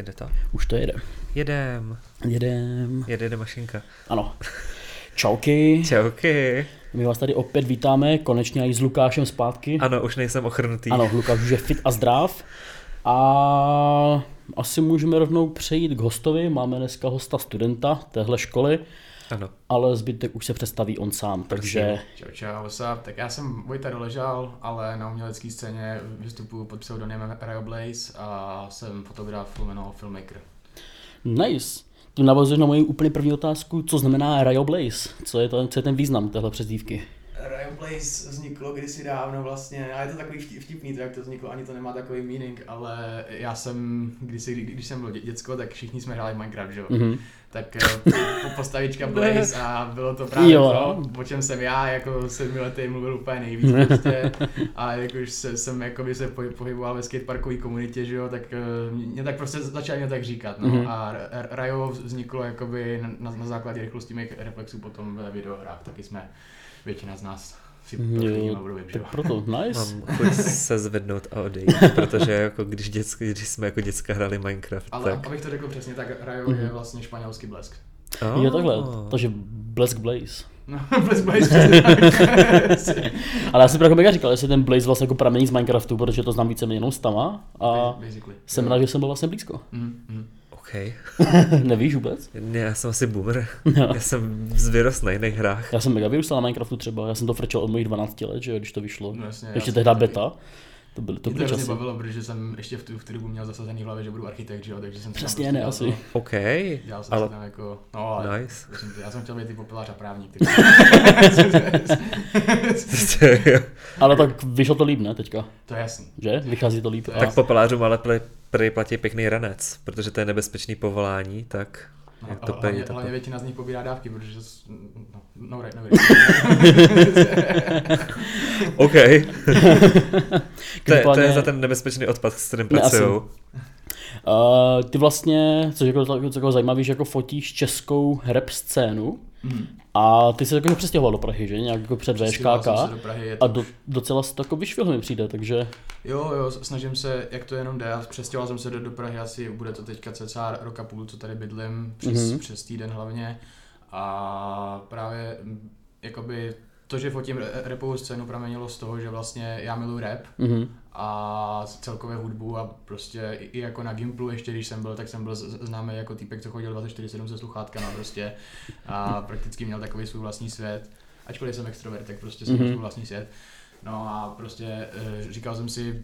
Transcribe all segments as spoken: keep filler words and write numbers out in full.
Jede to? Už to jede. Jedem. Jedem. Jede, jede mašinka. Ano. Čauky. Čauky. My vás tady opět vítáme, konečně i s Lukášem zpátky. Ano, už nejsem ochrnutý. Ano, Lukáš už je fit a zdrav. A asi můžeme rovnou přejít k hostovi. Máme dneska hosta studenta téhle školy. Ano. Ale zbytek už se představí on sám, takže... Čau, čau, what's up? Tak já jsem Vojta Doležal, ale na umělecké scéně vystupuji pod pseudonymem Rayo Blaze a jsem fotograf lomeno filmmaker. Nice. Tím navazuješ na moji úplně první otázku, co znamená Rayo Blaze? Co je, to, co je ten význam téhle přezdívky? Rayo Blaze vzniklo kdysi dávno vlastně, a je to takový vtipný, to, jak to vzniklo, ani to nemá takový meaning, ale já jsem, kdysi, když jsem byl děcko, tak všichni jsme hráli Minecraft, že jo? Mm-hmm. Tak postavička Blaze a bylo to právě jo. To, o čem jsem já jako sedmiletý mluvil úplně nejvíc prostě a jak už se, jsem jakoby se pohyboval ve skateparkové komunitě, že jo, tak mě tak prostě začal mě tak říkat, no mm-hmm. a Rayo vzniklo jakoby na, na základě rychlosti mých reflexů potom ve videohrách, taky jsme většina z nás si jo, to budou tak proto, nice. Mám chuť se zvednout a odejít, protože jako když, dětsky, když jsme jako děcka hráli Minecraft, ale tak... abych to řekl přesně, tak Rayo je vlastně španělský blesk. Oh. Jo takhle, takže blesk Blaze. No, blesk Blaze přesně tak. Ale já jsem právě mega říkal, že ten Blaze vlastně jako pramení z Minecraftu, protože to znám víceméně jenom stama a basically. Jsem rád, že jsem byl vlastně blízko. Mm, mm. Okay. Nevíš vůbec? Ne, já jsem asi boomer. No. Já jsem zvěrost na jiných hrách. Já jsem mega vyrůstal na Minecraftu třeba, já jsem to frčel od mojich dvanácti let, že jo, když to vyšlo. No jasně, ještě tehda beta. To byly to časy. Mě to bavilo, protože jsem ještě v tu v dobu měl zasazený v hlavě, že budu architekt, že jo, takže jsem přesně tam ne, asi. To, OK. Dělal jsem ale... tam jako, no ale nice. Já jsem chtěl být ty popelář a právník. Ale tak vyšlo to líp, ne, teďka? To je jasný. Že? Vychází to líp. To tak popelářům ale prý platí pěkný ranec, protože to je nebezpečný povolání, tak... No, jak to hlavně, to hlavně většina z nich pobírá dávky, protože... No, no right, no right. OK. to, je, to je za ten nebezpečný odpad, s kterým pracujou. Uh, ty vlastně, což jako, jako zajímavý, že jako fotíš českou rap scénu. Hmm. A ty jsi jako přestěhoval do Prahy, že? Nějak jako před V Š K K do Prahy, a do, docela se to jako vyšvihl mi přijde, takže... Jo, jo, snažím se, jak to jenom jde, přestěhoval jsem se do, do Prahy, asi bude to teďka cca roka půl, co tady bydlím, přes, mm-hmm. přes týden hlavně. A právě, jakoby, to, že fotím rapovou scénu, pramenilo z toho, že vlastně já miluji rap mm-hmm. a celkově hudbu a prostě i jako na Gimplu ještě, když jsem byl, tak jsem byl známý jako týpek, co chodil dvacet čtyři sedm se sluchátkama prostě a prakticky měl takový svůj vlastní svět, ačkoliv jsem extrovert, tak prostě jsem mm-hmm. svůj vlastní svět. No a prostě říkal jsem si,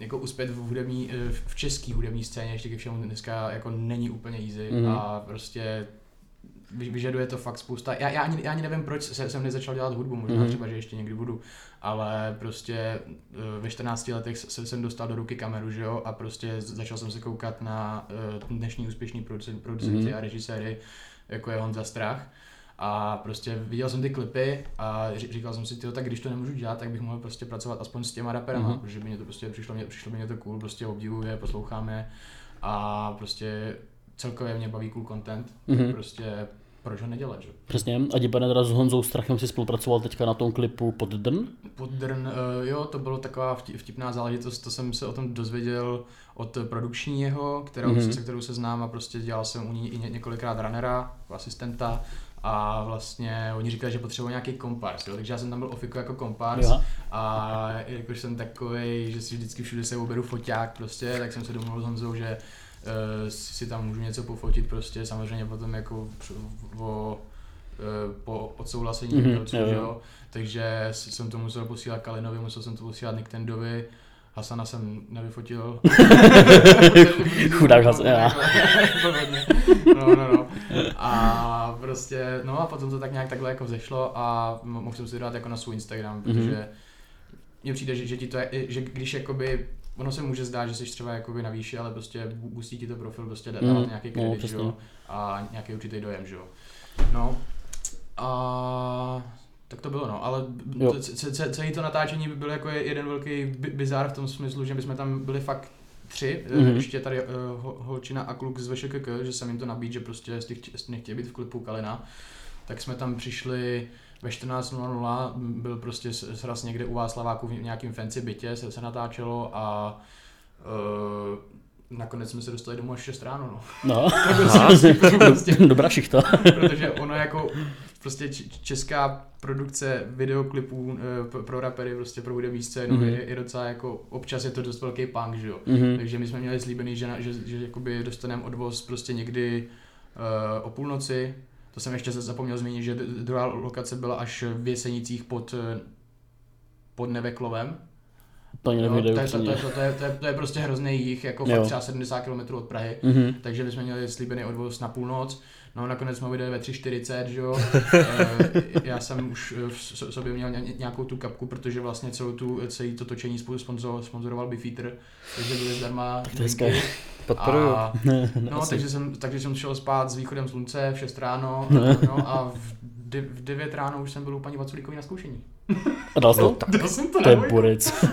jako uspět v hudební, v české hudební scéně ještě ke všemu dneska jako není úplně easy mm-hmm. a prostě vyžaduje to fakt spousta, já, já, ani, já ani nevím, proč se, jsem nezačal dělat hudbu, možná mm-hmm. třeba, že ještě někdy budu, ale prostě ve čtrnácti letech se, jsem dostal do ruky kameru, že jo, a prostě začal jsem se koukat na uh, dnešní úspěšný producent, producenty mm-hmm. a režiséry, jako je Honza Strach. A prostě viděl jsem ty klipy a říkal jsem si, tyjo, tak když to nemůžu dělat, tak bych mohl prostě pracovat aspoň s těma raperama, mm-hmm. protože by mě to prostě přišlo, mě, přišlo by mě to cool, prostě obdivuju je, poslouchám je a prostě celkově mě baví cool content, tak mm-hmm. prostě proč ho nedělat, že? Přesně, a Dipane teda s Honzou Strachem si spolupracoval teďka na tom klipu Pod Drn? Pod Drn, uh, jo, to bylo taková vtipná záležitost, to jsem se o tom dozvěděl od produkční jeho, kterou, mm-hmm. se kterou se znám a prostě dělal jsem u ní i několikrát runnera, asistenta. A vlastně oni říkali, že potřebují nějaký kompars, jo? Takže já jsem tam byl ofiko jako kompars jo. A jakož jsem takovej, že si vždycky všude se oberu foťák prostě, tak jsem se domluvil s Honzou, že uh, si tam můžu něco pofotit prostě, samozřejmě potom jako o, uh, po odsouhlasení mm-hmm, výrobců, jo. Jo? Takže jsem to musel posílat Kalinovi, musel jsem to posílat Niktendovi, Hasana jsem nevyfotil. Chudák Hasana. No, no, no. A prostě, no a potom to tak nějak takhle jako vzešlo a mohl jsem si dát jako na svůj Instagram, protože mně přijde, že, že ti to je, že když jakoby, ono se může zdát, že jsi třeba jakoby na výši, ale prostě boostí ti to profil, prostě dávat mm, nějaký kredit, no, že jo, a nějaký určitý dojem, že jo. No. A... Tak to bylo, no, ale celé to natáčení by bylo jako jeden velký bizár v tom smyslu, že bychom tam byli fakt tři, mm-hmm. ještě tady uh, holčina a kluk z V Š K K, že jsem jim to nabídl, že prostě z těch nechtěl být v klipu Kalina, tak jsme tam přišli ve čtrnáct nula nula, byl prostě sraz někde u Václaváku v nějakém fancy bytě, se, se natáčelo a uh, nakonec jsme se dostali domů až šest ráno, no. No, prostě, prostě, dobrá šichta. Protože ono jako prostě česká produkce videoklipů pro rapery, prostě pro hudební scénu mm-hmm. je, je docela jako, občas je to dost velký punk, že jo. Mm-hmm. Takže my jsme měli slíbený, že, že, že jakoby dostaneme odvoz prostě někdy uh, o půlnoci. To jsem ještě zapomněl zmínit, že druhá lokace byla až v Jesenicích pod, pod Neveklovem. To, no, to, je, to, to, je, to, je, to, je, to je prostě hrozný jich, jako fakt třeba sedmdesát kilometrů od Prahy, mm-hmm. takže bychom měli slíbený odvoz na půlnoc, no nakonec jsme vydali ve tři čtyřicet, že jo, e, já jsem už v sobě měl nějakou tu kapku, protože vlastně celou tu, celý to točení sponzoroval, sponzoroval Beefeater, takže byly zdarma. Tak to hezké, podporuju. A, no, takže jsem, takže jsem šel spát s východem slunce v šest ráno, no a v, de, v devět ráno už jsem byl u paní Vaculíkový na zkoušení. A dal jsem no, to tak, dal jsem to, to je borec.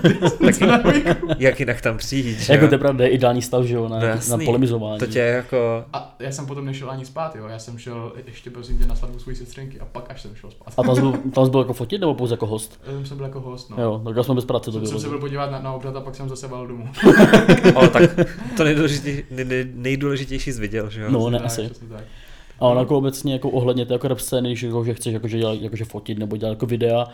Jak jinak tam přijít, jako to je pravda, ideální stav, že jo, na, no na polemizování. To tě jako... A já jsem potom nešel ani spát, jo, já jsem šel ještě prosím tě na svatbu svojí sestřenky a pak až jsem šel spát. A tam jsi byl, tam jsi byl jako fotit nebo pouze jako host? Já jsem byl jako host, no. Jo, tak já jsem bez práce to byl. Jsem bylo se byl podívat na, na obřad a pak jsem zase bal domů. Ale tak to nejdůležitější, nej, nejdůležitější jsi viděl, že jo? No, ne, asi. A ono jako obecně jako ohledně té jako rap scény, že, jako, že chceš jakože dělat, jakože fotit nebo dělat jako videa,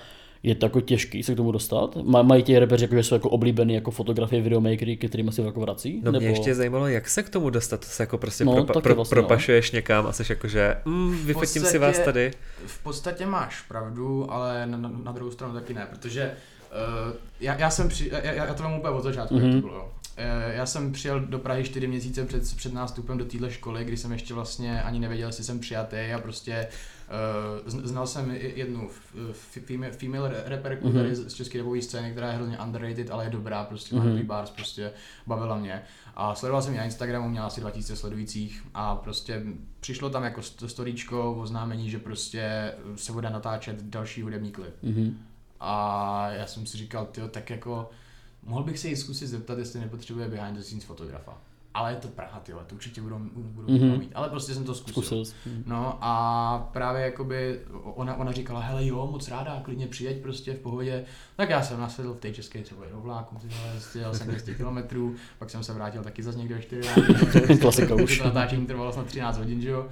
je to jako těžký se k tomu dostat? Mají ti rapeři jakože jsou jako oblíbený jako fotografie, videomakery, kterým se jako vrací? No nebo... mě ještě zajímalo, jak se k tomu dostat, se jako prostě no, propa- pro, vlastně, propašuješ no. někam a seš jakože mm, vyfotím si vás tady. V podstatě máš pravdu, ale na, na, na druhou stranu taky ne, protože uh, já, já jsem při, já, já to mám úplně od začátku, mm-hmm. jak to bylo, jo. Já jsem přijel do Prahy čtyři měsíce před, před nástupem do téhle školy, kdy jsem ještě vlastně ani nevěděl, jestli jsem přijatý a prostě uh, znal jsem jednu female, female rapperku mm-hmm. tady z české rapové scény, která je hrozně underrated, ale je dobrá, prostě mm-hmm. Manny Bars, prostě bavila mě. A sledoval jsem ji na Instagramu, měla asi dva tisíce sledujících a prostě přišlo tam jako storíčko oznámení, že prostě se bude natáčet další hudební klip. Mm-hmm. A já jsem si říkal, tyjo, tak jako mohl bych se jí zkusit zeptat, jestli nepotřebuje behind the scenes fotografa. Ale je to Praha, tyhle, to určitě budou, budou mm-hmm. mít, ale prostě jsem to zkusil. zkusil. No a právě jakoby ona, ona říkala, hele jo, moc ráda, klidně přijeď prostě v pohodě. Tak já jsem nasedl v té české třeba do vláku, stěl jsem dvě stě kilometrů, pak jsem se vrátil taky zase někde čtyři hodiny. Klasika už. To natáčení trvalo snad třináct hodin, že jo.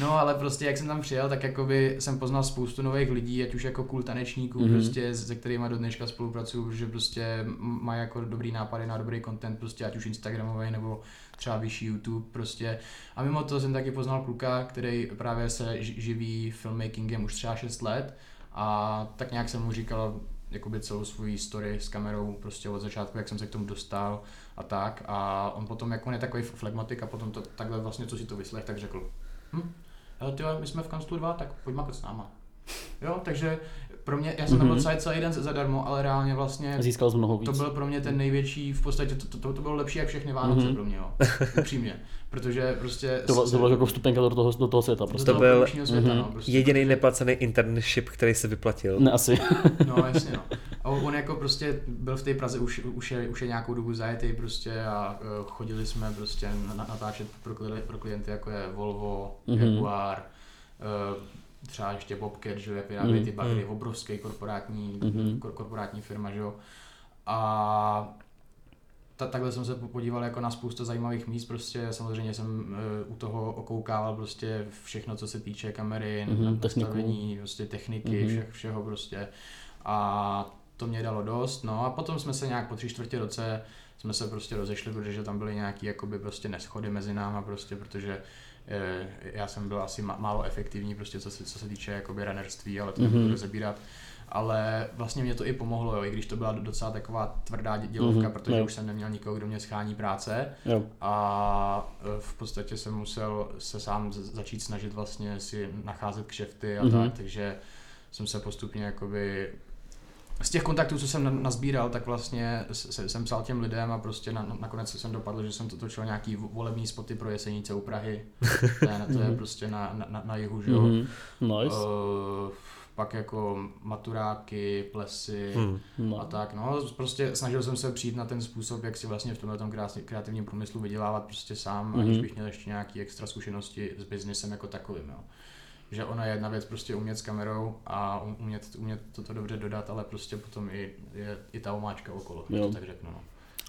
No ale prostě jak jsem tam přijel, tak jakoby jsem poznal spoustu nových lidí, ať už jako cool tanečníků, mm-hmm. prostě, se kterýma do dneška spolupracuju, že prostě mají jako dobrý nápady na dobrý content, prostě ať už instagramový nebo třeba vyšší YouTube prostě. A mimo to jsem taky poznal kluka, který právě se živí filmmakingem už třeba šest let a tak nějak jsem mu říkal jakoby celou svou story s kamerou prostě od začátku, jak jsem se k tomu dostal a tak. A on potom, jak on je takový flegmatik a potom to takhle vlastně, co si to vyslech, tak řekl hm, hele tyhle, my jsme v Kanclu dva, tak pojď makat s náma. Jo, takže pro mě, já jsem tam byl mm-hmm. celý den zadarmo, ale reálně vlastně získal jsem mnoho víc. To byl pro mě ten největší, v podstatě to, to, to bylo lepší jak všechny Vánoce mm-hmm. pro mě, jo, upřímně, protože prostě... To bylo jako vstupenka do toho, do toho světa prostě. To byl světa, mm-hmm. no, prostě. Jediný neplacený internship, který se vyplatil. Ne, asi. No jasně, no. A on jako prostě byl v té Praze už, už, je, už je nějakou dobu zajetý prostě a chodili jsme prostě natáčet pro, pro klienty, jako je Volvo, mm-hmm. Jaguar, e, třeba ještě Bobcat, že jak vyrábějí mm, ty bagry, mm. obrovský korporátní, mm. kor, korporátní firma, že jo. A ta, takhle jsem se podíval jako na spoustu zajímavých míst, prostě samozřejmě jsem e, u toho okoukával prostě všechno, co se týče kamery, mm, nastavení, prostě techniky, mm. vše, všeho prostě. A to mě dalo dost, no a potom jsme se nějak po tři čtvrtě roce jsme se prostě rozešli, protože tam byly nějaký jakoby prostě neschody mezi náma prostě, protože já jsem byl asi málo efektivní, prostě co se, co se týče jakoby runnerství, ale to mm-hmm. nebudu rozebírat. Ale vlastně mě to i pomohlo, jo, i když to byla docela taková tvrdá dělovka, mm-hmm. protože no. už jsem neměl nikoho, kdo mě schání práce. No. A v podstatě jsem musel se sám začít snažit vlastně si nacházet kšefty a mm-hmm. tak, takže jsem se postupně jakoby... Z těch kontaktů, co jsem nazbíral, tak vlastně jsem psal těm lidem a prostě na, nakonec jsem dopadl, že jsem to točil nějaký volební spoty pro Jesenice u Prahy. To je, to je prostě na, na, na jihu, že jo. Mm-hmm. Nice. Uh, pak jako maturáky, plesy mm. a tak. No, prostě snažil jsem se přijít na ten způsob, jak si vlastně v tomhletom kreativním průmyslu vydělávat prostě sám, mm-hmm. aniž bych měl ještě nějaký extra zkušenosti s biznisem jako takovým, jo. Že ona je jedna věc prostě umět s kamerou a umět, umět toto dobře dodat, ale prostě potom i, je, i ta omáčka okolo, jo. To tak řeknu. No.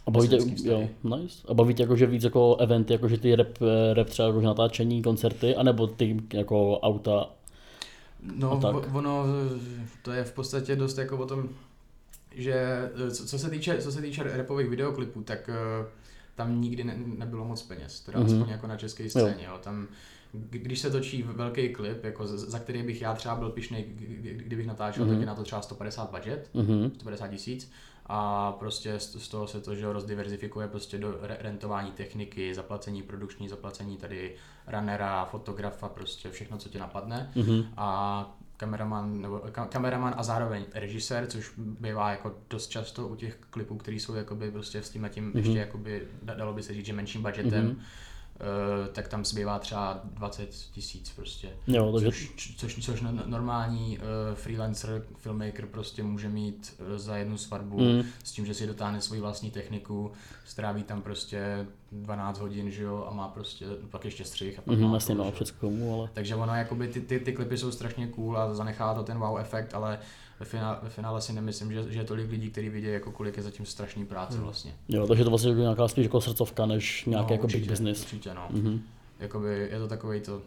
A bavíte, jo, nice. A bavíte jakože víc jako eventy, jakože ty rap, rap třeba jakože natáčení, koncerty, anebo ty jako auta? No, ono, to je v podstatě dost jako o tom, že co, co se týče, co se týče rapových videoklipů, tak tam nikdy ne, nebylo moc peněz, teda mm-hmm. aspoň jako na české scéně, jo. Jo. Tam, když se točí velký klip, jako za který bych já třeba byl pyšnej, kdybych natáčel, mm-hmm. tak je na to třeba sto padesát budget, mm-hmm. sto padesát tisíc. A prostě z toho se to, že rozdiverzifikuje prostě do rentování techniky, zaplacení produkční, zaplacení tady runnera, fotografa, prostě všechno, co tě napadne. Mm-hmm. A kameraman, nebo, ka- kameraman a zároveň režisér, což bývá jako dost často u těch klipů, který jsou jakoby prostě s tím a tím mm-hmm. ještě jakoby, dalo by se říct, že menším budgetem. Mm-hmm. Uh, tak tam zbývá třeba dvacet tisíc prostě, jo, takže... což, což, což normální uh, freelancer, filmmaker prostě může mít uh, za jednu svatbu mm. s tím, že si dotáhne svoji vlastní techniku, stráví tam prostě dvanáct hodin, že jo, a má prostě pak ještě střih a pak mm, má vlastně to, komu, ale... Takže ono, jakoby ty, ty, ty klipy jsou strašně cool a zanechá to ten wow efekt, ale Ve finále, ve finále si nemyslím, že, že je tolik lidí, kteří vidí, jako kolik je zatím strašný práce vlastně. Jo, takže to vlastně je nějaká spíš jako srdcovka, než nějaký no, jako určitě, big business. Určitě, no. Mm-hmm. Jakoby je to takovej to,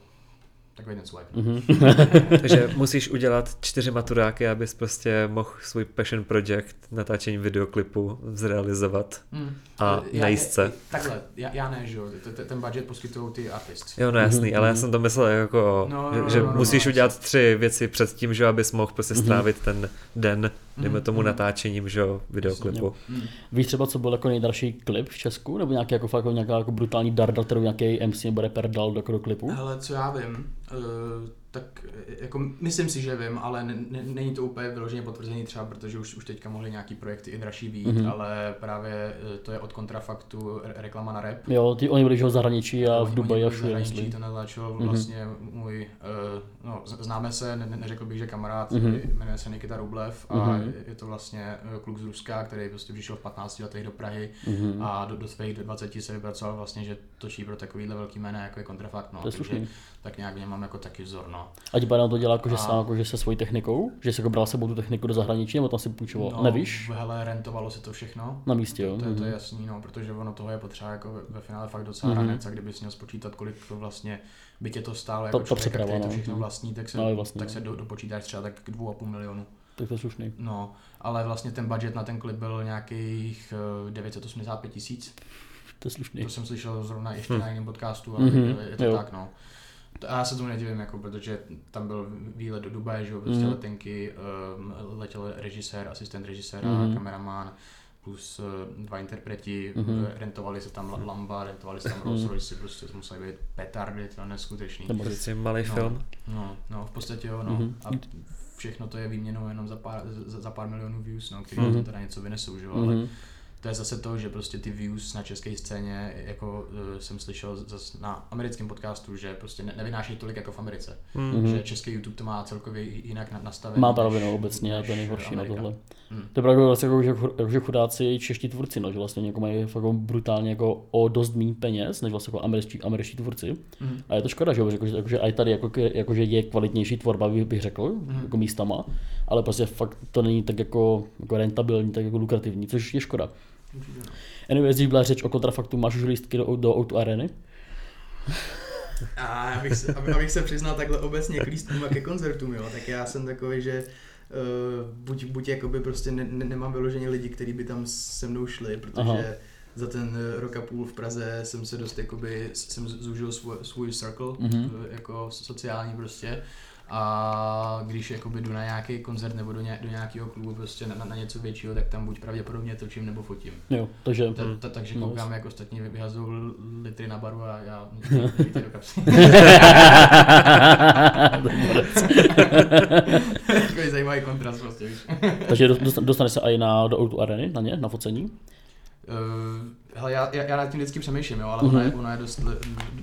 takovej ten swipe. Mm-hmm. Takže musíš udělat čtyři maturáky, abys prostě mohl svůj passion project natáčení videoklipu zrealizovat mm. a já, najíst se. Takhle, já, já ne, že jo, ten budget poskytují ty artisty. Jo, no jasný, mm-hmm. ale já jsem to myslel jako, no, no, že no, no, musíš no, udělat tři věci před tím, že abys mohl prostě strávit mm-hmm. ten den, dejme tomu mm-hmm. natáčením, že jo, videoklipu. Mm. Víš třeba, co byl jako nejdražší klip v Česku, nebo nějaký jako, fakt, nějaká jako brutální darda, kterou nějaký em cé nebo rapper dal do klipu? Hele, co já vím. Uh, tak jako myslím si, že vím, ale ne, ne, není to úplně vyloženě potvrzený třeba, protože už, už teďka mohly nějaký projekty i dražší být, mm-hmm. ale právě to je od Kontrafaktu re- reklama na rap. Jo, ty oni byli že ho zahraničí a v Dubaji a všude. Zahraničí to natáčel vlastně mm-hmm. můj, uh, no známe se, ne, neřekl bych, že kamarád, mm-hmm. jmenuje se Nikita Rublev a mm-hmm. je to vlastně kluk z Ruska, který prostě přišel v patnácti letech do Prahy mm-hmm. a do, do svých dvaceti se vypracoval vlastně, že točí pro takovýhle velký jména, jako je Kontrafakt, no. Takže, tak nějak mám jako taky vzor, no. A Dibana to dělá jako, že a... sám, jako, že se svojí technikou? Že se jako bral sebou tu techniku do zahraničí, nebo tam si půjčoval? No, Nevíš? Hele, rentovalo se to všechno. Na místě, jo. To, to, je, to je jasný, no, protože ono toho je potřeba jako ve, ve finále fakt docela mm-hmm. ranec a kdyby si měl spočítat, kolik to vlastně by tě to stálo, jako to, to člověka, který to všechno vlastní, tak se, no, vlastně, tak se do, dopočítáš třeba tak k dvou a půl milionu. Tak to je slušný. No, ale vlastně ten budget na ten klip byl nějakých devět set osmdesát pět tisíc. To je slušný. To jsem slyšel zrovna ještě hm. na jiném podcastu, ale mm-hmm. je to jo. tak, no. A já se tomu nedivím, jako, protože tam byl výlet do Dubaje, že jo, prostě mm. letenky, um, letěl režisér, asistent režiséra, mm. kameraman, plus uh, dva interpreti, mm. rentovali se tam Lamba, rentovali se tam Rolls Royce, prostě museli být petardy, to je neskutečný. To byl si malý no, film. No, no, v podstatě jo, no. Mm. A všechno to je výměnou jenom za pár, za, za pár milionů views, no, který mm. to teda něco vynesou, že jo, mm. ale... To je zase to, že prostě ty views na české scéně, jako uh, jsem slyšel zase na americkém podcastu, že prostě ne- nevynáší tolik jako v Americe. Mm-hmm. Že český YouTube to má celkově jinak nastavené. Má pravdu obecně, než to je nejhorší na tohle. Mm. To je právě vlastně jako, že, že chudáci čeští tvůrci, no, že vlastně jako mají fakt brutálně jako o dost méně peněz, než vlastně jako američtí, američtí tvůrci. Mm. A je to škoda, že jo, že jakože aj tady jako, jako, že je kvalitnější tvorba, bych řekl, mm. jako místama, ale prostě fakt to není tak jako, jako rentabilní, tak jako lukrativní, což je škoda. Anyway, když byla řeč o Kontrafaktu, máš už lístky do, do ó dvě Areny? A abych se, abych se přiznal takhle obecně k lístkům a ke koncertům, jo, tak já jsem takový, že uh, buď, buď jakoby prostě ne, ne, nemám vyloženě lidi, kteří by tam se mnou šli, protože Aha. za ten rok a půl v Praze jsem se dost jakoby, jsem zúžil svůj, svůj circle, mm-hmm. jako sociální prostě. A když jakoby jdu na nějaký koncert nebo do, ně, do nějakého klubu prostě na, na něco většího, tak tam buď pravděpodobně točím nebo fotím. Jo, takže ta, ta, takže koukám, jak ostatní vyhazují litry na baru a já nevíte do kapsy. Takový zajímavý kontrast prostě, víš. Takže dostaneš se i na, do ó dvě Areny, na ně, na focení? Hele, já, já nad tím vždycky přemýšlím, jo, ale mm-hmm. ona je, ona je dost,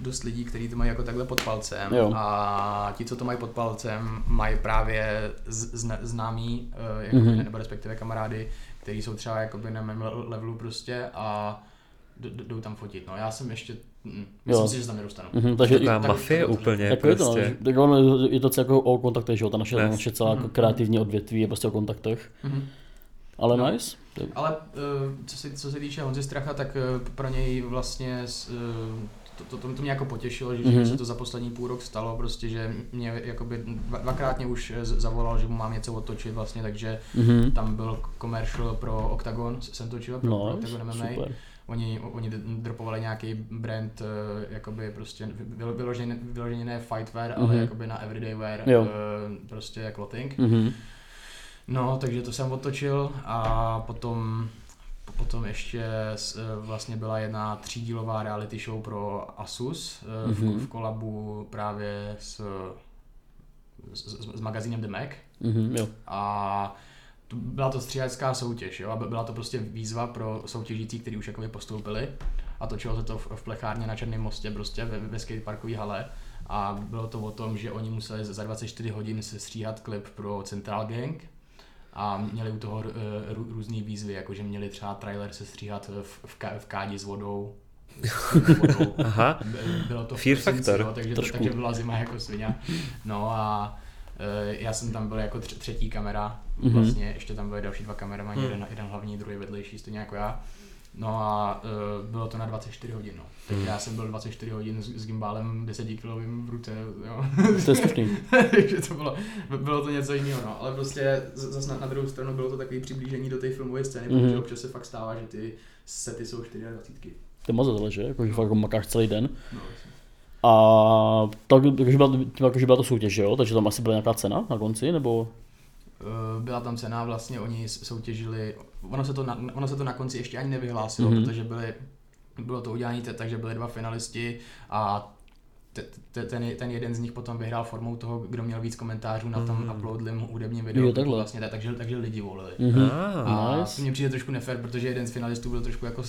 dost lidí, kteří to mají jako takhle pod palcem jo. A ti, co to mají pod palcem, mají právě z, známí, jako, mm-hmm. nebo respektive kamarády, kteří jsou třeba jakoby na mém levelu prostě a jdou tam fotit, no já jsem ještě, hm, myslím jo. si, že se tam nedostanu. Mm-hmm, takže taková tak, mafie tak, úplně tak, prostě. Je to, tak ono, je to celé jako o kontaktech, že jo, ta naše, naše celá mm-hmm. jako kreativní odvětví je prostě o kontaktech. Mm-hmm. Ale no. Nice. Ale co se, co se týče Honzy Stracha, tak pro něj vlastně to, to, to, to mě jako potěšilo, že, mm-hmm. že se to za poslední půl rok stalo, prostě, že mě jakoby dva, dvakrát mě už zavolal, že mu mám něco otočit vlastně, takže mm-hmm. tam byl commercial pro Octagon, jsem točil pro, no, pro Octagon M M A. Super. Oni, oni dropovali nějaký brand, jakoby prostě vyloženě, vyloženě ne fightwear, mm-hmm. ale jakoby na everydaywear, prostě clothing. Mm-hmm. No, takže to jsem otočil a potom, potom ještě vlastně byla jedna třídílová reality show pro Asus mm-hmm. v, v kolabu právě s, s, s magazínem The Mac. Mm-hmm, jo. A byla to střílecká soutěž, jo? Byla to prostě výzva pro soutěžící, kteří už jakoby postoupili a točilo se to v, v plechárně na Černém mostě, prostě ve, ve skateparkové hale. A bylo to o tom, že oni museli za dvacet čtyři hodin se stříhat klip pro Central Gang. A měli u toho rů, různý výzvy, jakože měli třeba trailer se stříhat v, v, ká, v kádi s vodou. S vodou. Aha, bylo to Fear Factor. Jo, takže, to, takže byla zima jako svině. No a já jsem tam byl jako třetí kamera, vlastně ještě tam byly další dva kameramani, mm. jeden, jeden hlavní, druhý vedlejší, stejně jako já. No a uh, bylo to na dvacet čtyři hodin, no. Takže mm. já jsem byl dvacet čtyři hodin s, s gimbálem desetikilovým v ruce, jo. To je strašný. Takže to bylo, bylo to něco jiného, no. Ale prostě zase na, na druhou stranu bylo to takové přiblížení do té filmové scény, mm. protože občas se fakt stává, že ty sety jsou dvacet čtyři. To moc záleží, jakože fakt makáš celý den. No, a tak, takže byla, takže byla to soutěž, jo? Takže tam asi byla nějaká cena na konci, nebo? Byla tam cena, vlastně oni soutěžili, ono se to na, ono se to na konci ještě ani nevyhlásilo, mm-hmm. protože byly, bylo to udělané, takže byli dva finalisti a te, te, ten, ten jeden z nich potom vyhrál formou toho, kdo měl víc komentářů na tom mm-hmm. uploadlém hudebním videu, jo, vlastně, takže, takže lidi volili. Mm-hmm. A nice. To mně přijde trošku nefér, protože jeden z finalistů byl trošku jako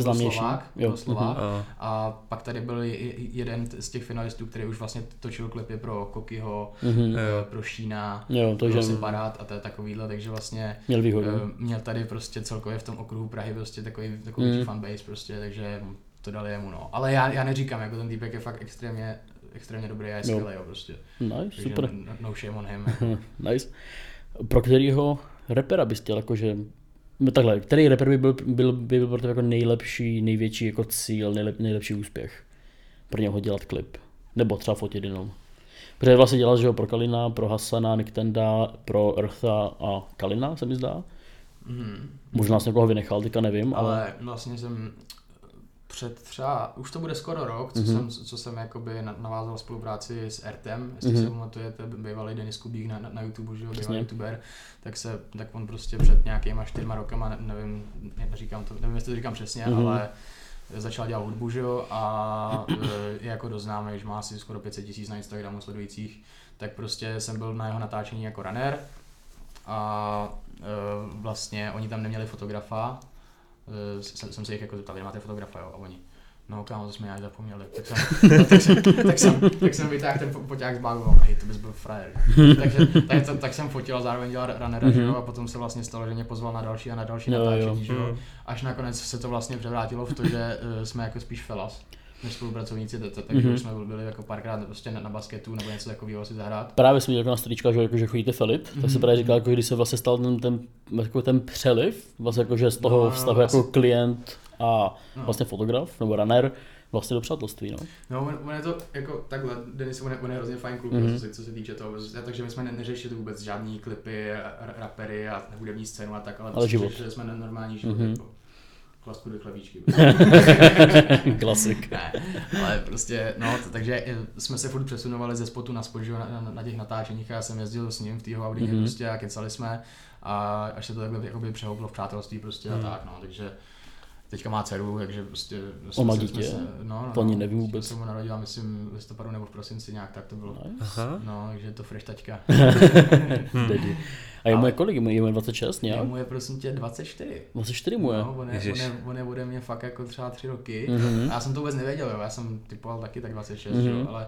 Slovák, jo. Slovák mm-hmm. a pak tady byl jeden z těch finalistů, který už vlastně točil klipy pro Kokyho, mm-hmm. pro Šína, jo, takže pro Separát a to je takovýhle, takže vlastně měl výhodu. Měl tady prostě celkově v tom okruhu Prahy prostě takový, takový mm. fanbase prostě, takže to dali jemu, no. Ale já, já neříkám, jako ten týpek je fakt extrémně, extrémně dobrý a je skvělý, jo, prostě. Nice, super. No, no shame on him. Nice. Pro kterýho rapera bys chtěl, jakože, takhle, který rapper by byl, byl, by byl pro tebe jako nejlepší, největší jako cíl, nejlep, nejlepší úspěch? Pro něho dělat klip. Nebo třeba fotit jenom. Protože vlastně dělal, že jo, pro Kalina, pro Hasana, Niktenda, pro Rtha a Kalina, se mi zdá. Mm. Možná jsem někoho vynechal, teďka nevím, ale... ale vlastně jsem... Před třeba, už to bude skoro rok, co mm-hmm. jsem, co jsem jakoby navázal spolupráci s R T M, jestli mm-hmm. se pamatujete, bývalý Denis Kubík na, na YouTube, že jo, bývalý youtuber, tak se, tak on prostě před nějakýma čtyřma rokama, nevím, neříkám to, nevím, jestli to říkám přesně, mm-hmm. ale začal dělat hudbu, že jo, a je jako doznámej, že má asi skoro pět set tisíc na Instagramu sledujících, tak prostě jsem byl na jeho natáčení jako runner a vlastně oni tam neměli fotografa. Jsem, jsem se jich jako zeptal, kde máte fotografa, jo, a oni, no kámo, to jsme nějak zapomněli, tak jsem, tak jsem, tak jsem, tak jsem vytáhl ten poťák z bagu, hej, to bys byl frajer, takže, tak, tak, tak jsem fotil a zároveň dělal runnera, mm-hmm. že jo, a potom se vlastně stalo, že mě pozval na další a na další no, natáčení, že jo, až nakonec se to vlastně převrátilo v to, že uh, jsme jako spíš felas. Než spolupracovníci, takže mm-hmm. už jsme byli jako párkrát prostě na, na basketu nebo něco takového si zahrát. Právě jsme měli jako na stříčka, že, jako, že chodíte felit, mm-hmm. tak se právě říkal, jako, když se vlastně stal ten, ten, jako ten přeliv, vlastně jako, že z toho no, vztahu no, jako asi... klient a no. vlastně fotograf nebo runner vlastně do přátelství. No, no on, on je to jako takhle, Denis, on je, on je hrozně fajn kluk, mm-hmm. co, co se týče toho, takže my jsme ne, neřešili vůbec žádný klipy, r- rapery a hudební scénu a tak, ale, ale že jsme na normální život. Mm-hmm. Jako. Klasku do klavíčky. Klasik. Ne, ale prostě, no, t- takže jsme se furt přesunovali ze spotu na spot, na, na, na těch natáčeních a já jsem jezdil s ním v týho Audině mm-hmm. prostě a kecali jsme a až se to takhle jakoby přehouplo v přátelství prostě mm. a tak, no, takže teďka má dceru, takže prostě... prostě o má dítě, se, no, to ani no, nevím vůbec. Se mu narodila, myslím, v listopadu nebo v prosinci nějak, tak to bylo. Nice. No, takže je to fresh taťka. Daddy. A jemu je kolik? Jemu je dvacet šest, nějak? Jemu je prosím tě dvacet čtyři. dvacet čtyři mu je? No, on je, on je, on je ode mě fakt jako třeba tři roky. Mm-hmm. A já jsem to vůbec nevěděl, jo, já jsem typoval taky tak dvacet šest, mm-hmm. jo, ale...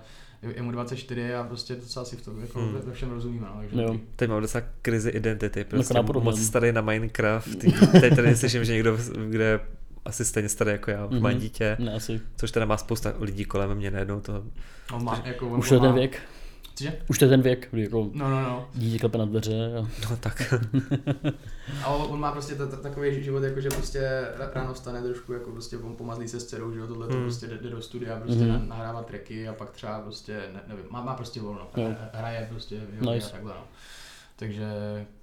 Je mu dvacet čtyři a prostě docela si v tom jako hmm. ve všem rozumíme. No, jo. Teď mám docela krizi identity, prostě no moc starý na Minecraft. Teď tady slyším, že někdo, kde je asi stejně starý jako já, mm-hmm. má dítě, ne, což teda má spousta lidí kolem mě najednou. To, no, má, to jako, už je ten věk. Cože? Už to je ten věk, kdy jako no, no, no. dítě klepe na dveře. A... No tak. A on má prostě t- t- takový život, jakože prostě ráno vstane trošku, jako prostě on pomazlí se s dcerou, že jo, tohle to mm. prostě jde do studia, prostě mm. nahrává tracky a pak třeba prostě, ne, nevím, má, má prostě volno, no. hraje prostě vyhodí nice. A takhle no. Takže...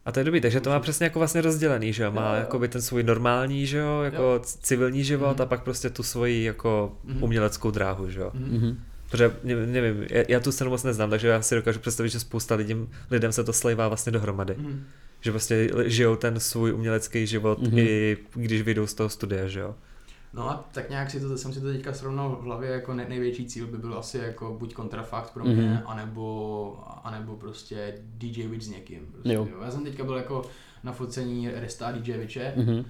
A to je dobrý, takže to má přesně jako vlastně rozdělený, že jo, má jakoby ten svůj normální, že jo, jako jo. civilní život mm. a pak prostě tu svoji jako mm. uměleckou dráhu, že jo. Mm. Protože, nevím, já tu scénu moc neznám, takže já si dokážu představit, že spousta lidem, lidem se to slejvá vlastně dohromady. Mm. Že vlastně žijou ten svůj umělecký život, mm-hmm. i když vyjdou z toho studia, že jo. No a tak nějak si to, jsem si to teďka srovnal v hlavě, jako největší cíl by byl asi jako buď Kontrafakt pro mě, mm-hmm. anebo, anebo prostě D J Witch s někým. Prostě, jo. Jo. Já jsem teďka byl jako na focení Resta D J Witche, mm-hmm.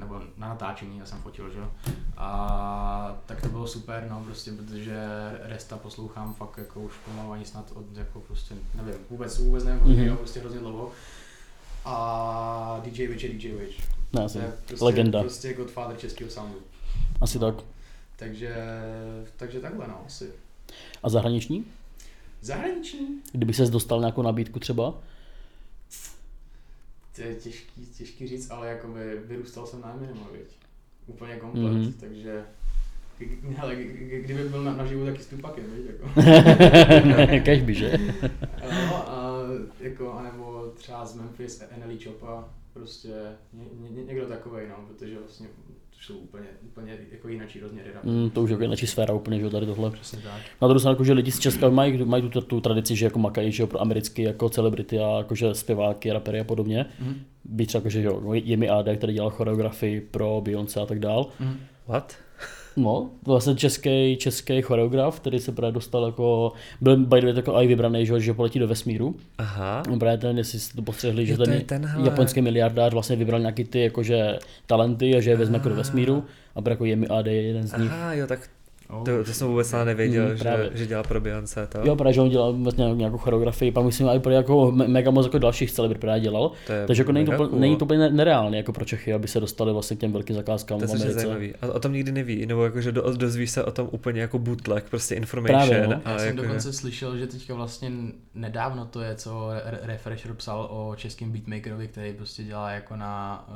nebo na natáčení, já jsem fotil, že jo. A tak to bylo super, no prostě, protože Resta poslouchám fakt jako už pomalu ani snad od jako prostě, nevím, vůbec, vůbec nevím, mm-hmm. jo, prostě hrozně dlouho. A D J Witch je D J Witch. No, to je prostě, legenda. Prostě godfather českého soundu. Asi no. tak. Takže, takže takhle no, asi. A zahraniční? Zahraniční? Kdybych ses dostal nějakou nabídku třeba? To je těžký, těžký říct, ale jakoby vyrůstal jsem na minimu, viď? Úplně komplet, mm-hmm. takže... Ale kdyby byl na, na živu taky stupakem, viď? Jako. Kežby, že? No, a jako, anebo třeba z Memphis, N L E Chopa, prostě ně, ně, někdo takovej, no, protože vlastně to jsou úplně, úplně jako jinačí rozměry. Mm, to už jako jinačí sféra úplně, že tady tohle. Přesně tak. Na druhou stranu, že lidi z Česka mají, mají tu, tu tradici, že jako makají, že pro americké jako celebrity a jakože zpěváky, rapery a podobně. Mm. Být třeba jako, že jo, Jimmy Ada, který dělal choreografii pro Beyoncé a tak dál. Mm. What? No, vlastně český, český choreograf, který se právě dostal jako, byl by the way jako aj vybraný, že, že poletí do vesmíru. Aha. On právě ten, jestli jste to postřehli, že to ten, ten japonský miliardář vlastně vybral nějaký ty jakože talenty a že je vezme jako do vesmíru a právě jako Jemi A D je jeden z nich. Aha, jo, tak to, to jsem vůbec nevěděl, mm, že, že dělal pro Beyoncé to. Jo, právě, že on dělal vlastně nějakou choreografii, pak myslím, i pro jako mega moc jako dalších celebrit právě dělal. Takže jako není to, cool. není to úplně nereálně jako pro Čechy, aby se dostali vlastně k těm velkým zakázkám v Americe. To je zajímavý. A o tom nikdy neví, nebo jako, že do, dozvíš se o tom úplně jako bootleg, prostě information. Právě, no. Já jsem jako dokonce je... slyšel, že teďka vlastně nedávno to je, co Refresher psal o českým beatmakerovi, který prostě dělá jako na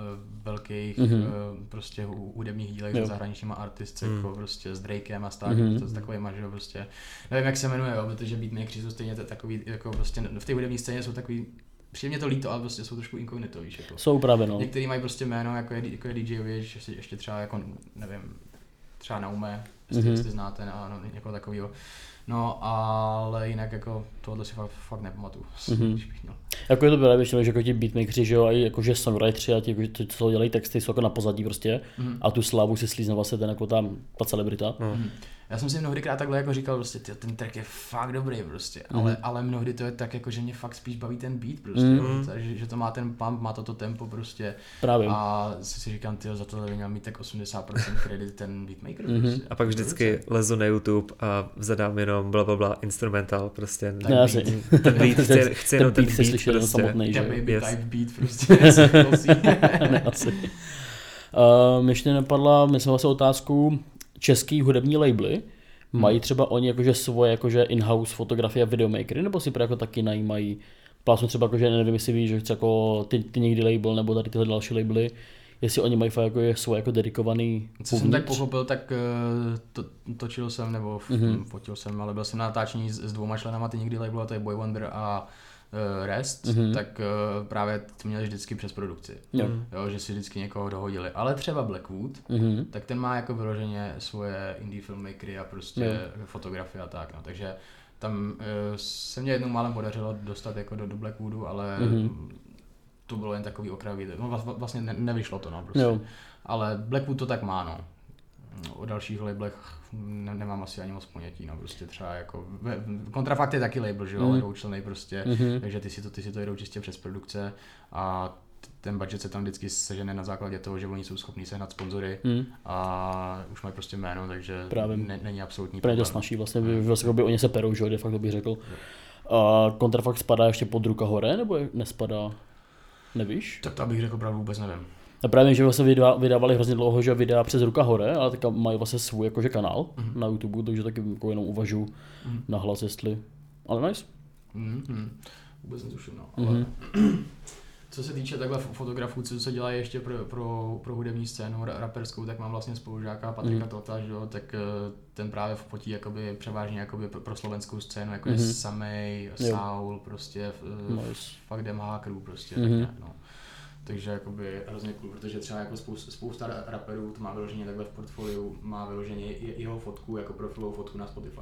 velkých mm-hmm. prostě hudebních dílech se zahraničníma artisty, mm. jako prostě s Drakem a stále, mm-hmm. to takový mažo prostě, nevím jak se jmenuje, jo, protože beatmakeri jsou stejně takový, jako prostě v té hudební scéně jsou takový, příjemně to líto, ale prostě jsou trošku inkognito, víš, jako. Jsou právě, no. Některý mají prostě jméno, jako je, jako je D J Witch, ještě, ještě třeba jako, nevím, třeba Naume, jestli, mm-hmm. jestli znáte, no, no, někoho takového. No, ale jinak jako tohle si fakt, fakt nepamatuju. Mm-hmm. Jako je to bylo většinou, že jako ti beatmakeri, že jo, a jakože songwriteri a ti, co jako dělají texty, jsou jako na pozadí prostě mm-hmm. a tu slávu si slízne vlastně ten jako tam, ta celebrita. Mm-hmm. Já jsem si mnohdykrát takhle jako říkal, prostě tyjo, ten track je fakt dobrý prostě, mm-hmm. ale, ale mnohdy to je tak jako, že mě fakt spíš baví ten beat prostě, mm-hmm. jo, že, že to má ten pump, má to to tempo prostě. Právě. A si si říkám, tyjo, za tohle by měl mít tak osmdesát procent kredit ten beatmaker mm-hmm. prostě. A pak vždycky lezu na YouTube a zadám jenom blablabla, bla, bla, instrumental, prostě ten beat, ten beat, chci, chci ten beat, se slyšel prostě. Samotný, že? Baby yes. type beat, prostě, ne, asi. Uh, ještě napadla, myslím asi otázku, český hudební labely, hmm. mají třeba oni jakože svoje jakože in-house fotografie a videomakery, nebo si právě jako taky najímají, plásnu třeba jakože, nevím, jestli víš, že chci jako ty, ty někdy label, nebo tady tyhle další labely, jestli oni mají jako je svoje jako dedikovaný. Co půvnitř. Jsem tak pochopil, tak to, točil jsem nebo mm-hmm. fotil jsem, ale byl jsem na natáčení s, s dvouma členama, ty někdy labelu, to je Boy Wonder a uh, REST, mm-hmm. tak uh, právě to měli vždycky přes produkci, mm-hmm. jo, že si vždycky někoho dohodili. Ale třeba Blackwood, mm-hmm. tak ten má jako vyloženě svoje indie filmmakery a prostě mm-hmm. fotografie a tak, no, takže tam uh, se mě jednou málem podařilo dostat jako do, do Blackwoodu, ale mm-hmm. to bylo jen takový okrajový, no vlastně ne, nevyšlo to, no prostě, jo. Ale Blackwood to tak má, no. O dalších labelech ne, nemám asi ani moc ponětí, no prostě třeba jako, Kontrafakt je taky label, že jo, mm. dvoučlenný prostě, mm-hmm. takže ty si to, ty si to jedou čistě přes produkce a ten budget se tam vždycky sežene na základě toho, že oni jsou schopní sehnat sponzory mm. a už mají prostě jméno, takže ne, není absolutní problém. Právě dost snaží vlastně, mm. vlastně by oni se perou, že jo, de facto bych řekl. A Kontrafakt spadá ještě pod Ruka Hore, nebo nespadá? Nevíš? Tak to bych řekl právě vůbec nevím. A právě, že vlastně vydávali hrozně dlouho, že videa přes Ruka Hore, ale tak mají vlastně svůj jakože kanál mm-hmm. na YouTube, takže taky jako jenom uvažu mm-hmm. nahlas, jestli, ale nice. Mm-hmm. Vůbec netuším, no. Mm-hmm. Ale... Co se týče takhle fotografů, co se dělají ještě pro, pro, pro hudební scénu raperskou, tak mám vlastně spolužáka Patrika mm. Tota, jo, tak ten právě fotí jakoby převážně jakoby pro slovenskou scénu, jako mm-hmm. je samej, Saul, prostě nice. Fakt demá crew prostě, mm-hmm. tak nějak, no. Takže jakoby hrozně cool, protože třeba jako spousta, spousta raperů to má vyloženě takhle v portfoliu, má vyloženě jeho fotku, jako profilovou fotku na Spotify.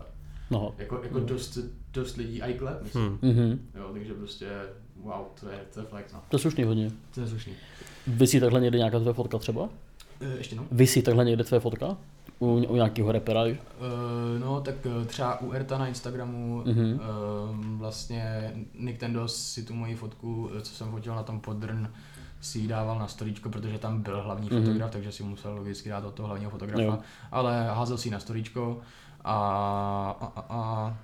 No. Jako, jako mm. dost, dost lidí i klep, myslím. Mm-hmm. Jo, takže prostě wow, to je, to je flex, no. To je slušný hodně. To je slušný. Visí takhle někde nějaká tvoje fotka třeba? E, ještě no. Visí takhle někde tvoje fotka? U, u nějakého repera? E, no, tak třeba u Erta na Instagramu, mm-hmm. e, vlastně Niktenda si tu moji fotku, co jsem fotil na tom Podrn, si ji dával na storíčko, protože tam byl hlavní mm-hmm. fotograf, takže si musel logicky dát od toho hlavního fotografa, jo. Ale házel si ji na storíčko. A, a, a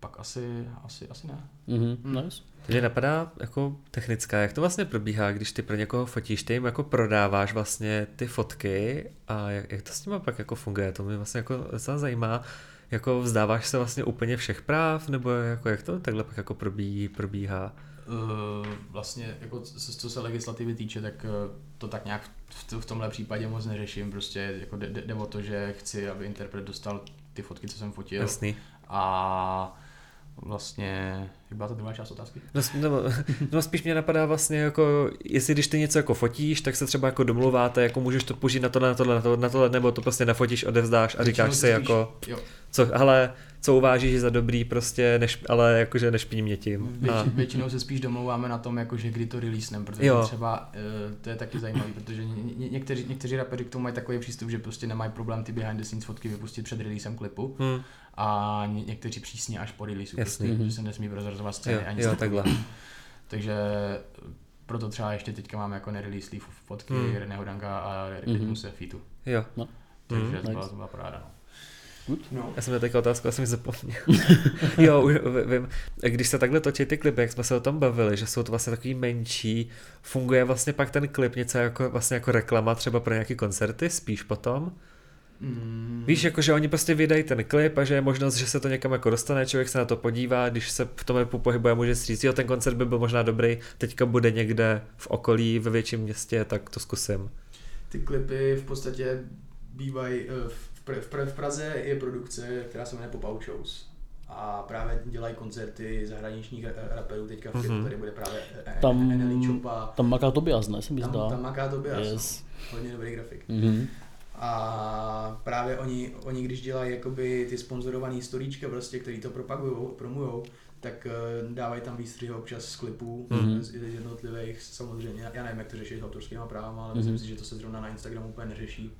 pak asi, asi, asi ne. Mm-hmm. Nice. To mě napadá jako technická, jak to vlastně probíhá, když ty pro někoho fotíš, ty jim jako prodáváš vlastně ty fotky a jak, jak to s nima pak jako funguje, to mě vlastně jako docela zajímá, jako vzdáváš se vlastně úplně všech práv, nebo jako jak to takhle pak jako probíhá? probíhá? Vlastně, jako co se legislativy týče, tak to tak nějak v tomhle případě moc neřeším, prostě jako jde, jde o to, že chci, aby interpret dostal ty fotky, co jsem fotil. Jasný. A vlastně, jak byla ta druhá část otázky? No, no, no spíš mě napadá vlastně jako, jestli když ty něco jako fotíš, tak se třeba jako domluváte, jako můžeš to použít na tohle, na tohle, na tohle, na tohle, nebo to prostě nafotíš, odevzdáš a říkáš si jako, jo. co, hele, co uvážíš za dobrý prostě, neš, ale jakože nešpíň mě tím. Věč, a... Většinou se spíš domlouváme na tom, jakože kdy to releasenem, protože jo. třeba uh, to je taky zajímavý, protože ně, ně, někteří, někteří rapeři k tomu mají takový přístup, že prostě nemají problém ty behind the scenes fotky vypustit před releasem klipu hmm. a ně, někteří přísně až po release, prostě, že se nesmí prozrazovat scény jo, ani jo, takhle. Takže proto třeba ještě teďka máme jako nereleaselý fotky hmm. Reného Danka a Rytmuse featu. Jo. No. Takže to byla, to byla paráda. No. No. Já jsem měl takovou otázku, já jsem ji zapomněl. Jo, už vím. Když se takhle točí ty klipy, jak jsme se o tom bavili, že jsou to vlastně takový menší, funguje vlastně pak ten klip něco jako, vlastně jako reklama třeba pro nějaké koncerty, spíš potom? Mm. Víš, jako, že oni prostě vydají ten klip a že je možnost, že se to někam jako dostane, člověk se na to podívá, když se v tom pohybuje, může si říct, jo, ten koncert by byl možná dobrý, teďka bude někde v okolí, ve větším městě, tak to zkusím. Ty klipy v podstatě bývají v V Praze je produkce, která se jmenuje Pop Out Shows a právě dělají koncerty zahraničních raperů, teďka v mm-hmm. tady bude právě N L I Chopa. Tam maká Tobias, ne? Tam, tam maká Tobias, yes. Hodně dobrý grafik. Mm-hmm. A právě oni, oni když dělají jakoby ty sponzorované storíčka, prostě, který to propagujou, promujou, tak dávají tam výstřihy občas z klipů, mm-hmm. z jednotlivých samozřejmě. Já nevím, jak to řešit s autorskýma právama, ale mm-hmm. myslím si, že to se zrovna na Instagramu úplně neřeší.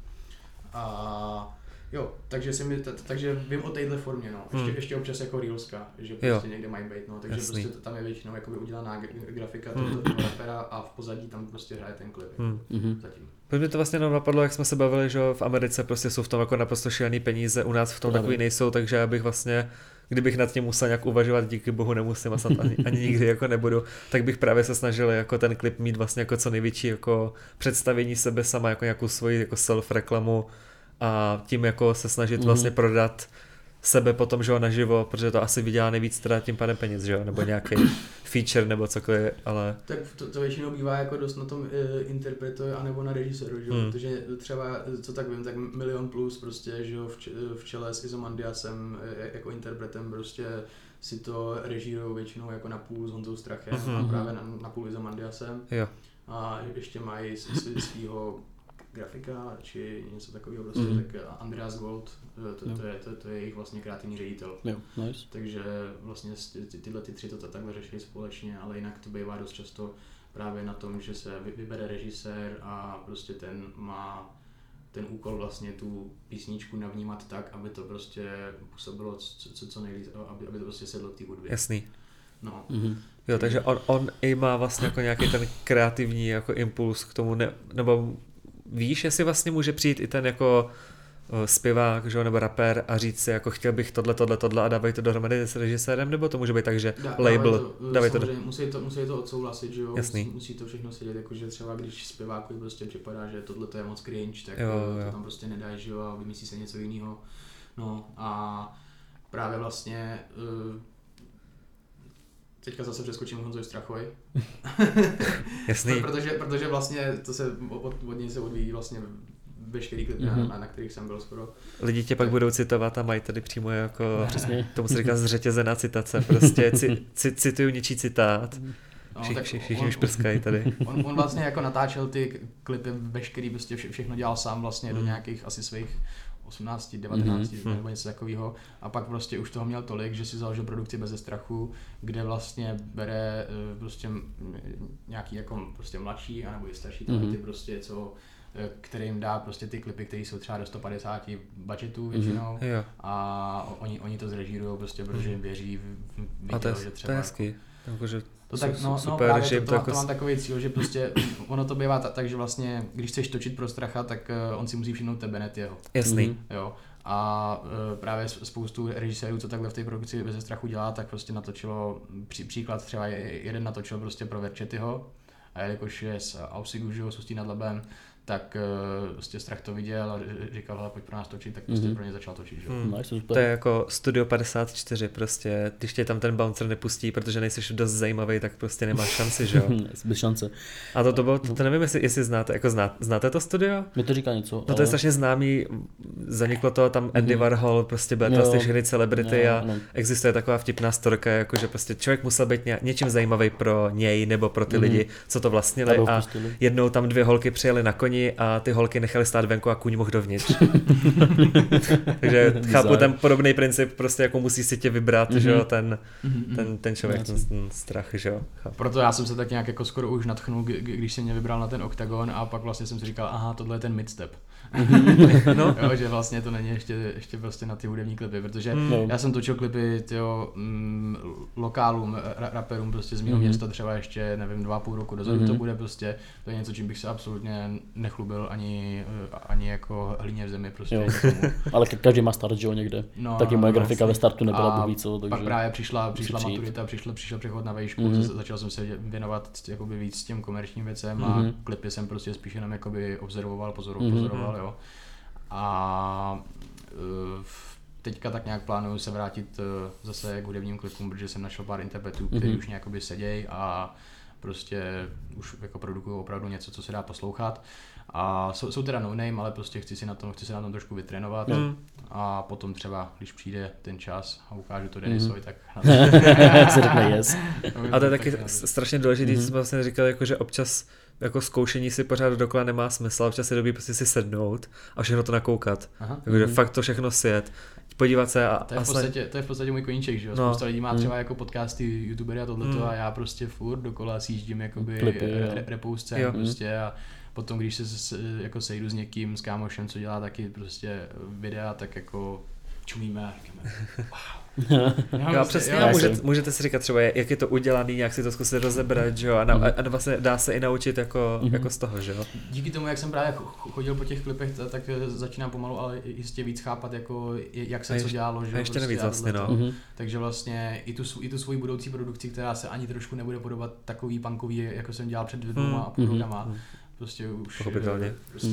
A jo, takže, si mi, t- takže vím o téhle formě, no. Ještě, hmm. ještě občas jako reelska, že prostě jo. někde mají být, no. Takže Jasný. Prostě tam je většinou jakoby udělaná grafika hmm. toho rapera a v pozadí tam prostě hraje ten klip. Hmm. Zatím. Proč mi to vlastně jenom napadlo, jak jsme se bavili, že v Americe prostě jsou v tom jako naprosto šílený peníze, u nás v tom takový nejsou, takže já bych vlastně, kdybych nad tím musel nějak uvažovat, díky bohu nemusím a ani, ani nikdy jako nebudu, tak bych právě se snažil jako ten klip mít vlastně jako co největší jako představení sebe sama, jako nějakou svoji jako self-reklamu a tím jako se snažit vlastně prodat sebe potom, že jo, naživo, protože to asi vydělá nejvíc teda tím pádem peněz, že jo, nebo nějaký feature nebo cokoliv, ale... Tak to, to většinou bývá jako dost na tom e, interpretuje anebo na režiséru, že jo, hmm. protože třeba, co tak vím, tak milion plus prostě, že jo, v, č- v čele s Izomandiasem e, jako interpretem prostě si to režírujou většinou jako na půl s Honzou Strachem mm-hmm. a právě na, na půl Izomandiasem jo. a ještě mají svýho grafika či něco takového prostě, mm. tak Andreas Gold, to, to, je, to, to je jejich vlastně kreativní ředitel. Jo, nice. Takže vlastně ty, tyhle ty tři to takhle řeší společně, ale jinak to bývá dost často právě na tom, že se vybere režisér a prostě ten má ten úkol vlastně tu písničku navnímat tak, aby to prostě působilo co, co, co nejlíp, aby, aby to prostě sedlo k té hudbě. Jasný. No. Mm-hmm. Jo, takže on, on i má vlastně jako nějaký ten kreativní jako impuls k tomu, ne, nebo víš, jestli vlastně může přijít i ten jako zpěvák, že, nebo rapper a říct si, jako chtěl bych tohle, tohle, tohle a dávají to dohromady s režisérem, nebo to může být tak, že dá, label, dávají to, to do... musí to, musí to odsouhlasit, že jo, Jasný. musí to všechno sedět, jakože třeba když zpěváku prostě připadá, že tohle to je moc cringe, tak jo, jo. to tam prostě nedá, že jo, a vymyslí se něco jiného, no a právě vlastně Teďka zase přeskočím Honzoj Strachovi. Jasný. protože, protože vlastně to se od, od něj se odvíjí vlastně veškerý klipy, mm-hmm. na, na kterých jsem byl skoro. Lidi tě pak budou citovat a mají tady přímo jako, tomu se říká zřetězená citace, prostě c- c- cituju něčí citát. No, všichni všichni, všichni on, už prskají tady. On, on vlastně jako natáčel ty klipy veškerý, prostě vše, všechno dělal sám vlastně mm. do nějakých asi svých osmnáct, devatenáct mm-hmm. nebo něco takového. A pak prostě už toho měl tolik, že si založil produkci Beze strachu, kde vlastně bere prostě nějaký jako prostě mladší anebo i starší talenty, mm-hmm. prostě co, kterým dá prostě ty klipy, které jsou třeba do sto padesát budgetů většinou, mm-hmm. a oni, oni to zrežírujou prostě, protože věří v to, že třeba... Takže to tak, no, super, no, že to, to, jako... to mám takový cíl, že prostě ono to bývá tak, tak, že vlastně, když chceš točit pro Stracha, tak uh, on si musí všimnout tebe, ne jeho. Jasný. Mm. Jo. A uh, právě spoustu režisérů, co takhle v té produkci Beze strachu dělá, tak prostě natočilo, pří, příklad třeba jeden natočil prostě pro Verčetyho, a jelikož je z Ausigu, že ho Sustí nad Labem, tak uh, prostě Strach to viděl a říkal, hele, pojď pro nás točit, tak prostě mm-hmm. pro ně začal točit, že? Mm. To je jako Studio padesát čtyři prostě, když tě tam ten bouncer nepustí, protože nejsi dost zajímavý, tak prostě nemáš šanci, že jo? Bez šance. A to, to bylo, to, to nevím, jestli, jestli znáte, jako zná, znáte to studio? Mě to říká něco. No to ale... je strašně známý, zaniklo to, tam Andy mm-hmm. Warhol, prostě byly ty všechny celebrity, jo, a ne. Existuje taková vtipná storka, jako že prostě člověk musel být ně, něčím zajímavý pro něj nebo pro ty mm-hmm. lidi, co to vlastnili, a jednou tam dvě holky přijeli na koni a ty holky nechali stát venku a kůň mohl dovnitř. Takže chápu ten podobný princip, prostě jako musí si tě vybrat, mm-hmm. že jo, ten, mm-hmm. ten, ten člověk, ten, ten Strach, že jo. Chápu. Proto já jsem se tak nějak jako skoro už nadchnul, když se mě vybral na ten Octagon, a pak vlastně jsem si říkal, aha, tohle je ten midstep. No. Jo, že vlastně to není ještě, ještě prostě na ty hudební klipy, protože no. já jsem točil klipy tyjo, mm, lokálům, ra- raperům prostě z mého mm-hmm. města třeba ještě, nevím, dva a půl roku dozadu mm-hmm. to bude prostě, to je něco, čím bych se absolutně nechlubil ani, ani jako hlíně v zemi prostě. Ale každý má start, že jo, někde, no, taky moje no, grafika vlastně. Ve startu nebyla by víc, takže... Pak právě přišla, přišla maturita, přišla, přišel přechod na vejšku, mm-hmm. začal jsem se věnovat jakoby víc těm komerčním věcem, mm-hmm. a klipy jsem prostě spíš jenom jakoby observoval, pozoroval, mm-hmm. pozoroval. Jo. A teďka tak nějak plánuju se vrátit zase k hudebním klipům, protože jsem našel pár interpretů, kteří mm-hmm. už nějakoby sedějí a prostě už jako produkují opravdu něco, co se dá poslouchat. A jsou, jsou teda no name, ale prostě chci si na tom, chci se na tom trošku vytrénovat, mm. a potom třeba, když přijde ten čas a ukážu to Denisovi, mm. tak na to. A to je taky strašně důležité, mm. co jsem vlastně říkal, jako, že občas jako zkoušení si pořád dokola nemá smysl, a občas je dobrý prostě si sednout a všechno to nakoukat. Aha. Takže mm. fakt to všechno sjet, podívat se a... To je, a v, podstatě, to je v podstatě můj koníček, že jo? Spousta no. lidí má třeba jako podcasty, youtubery a tohleto, mm. a já prostě furt dokola sjíždím jakoby klipy, re, repousce jo. prostě a potom, když se jako sejdu s někým, s kámošem, co dělá taky prostě videa, tak jako čumíme a říkáme wow. Já, já, prostě, já, můžete, můžete si říkat třeba, jak je to udělaný, jak si to zkusit rozebrat, že jo, a, na, a, a vlastně dá se i naučit jako, mm-hmm. jako z toho, že jo. Díky tomu, jak jsem právě chodil po těch klipech, tak začínám pomalu, ale jistě víc chápat, jako, jak se ještě, co dělalo, že jo. Ještě prostě nevíc vlastně, no. Mm-hmm. Takže vlastně i tu, i tu svoji budoucí produkci, která se ani trošku nebude podobat takový punkový, jako jsem dělal před dvěma a půl rokama, prostě už prostě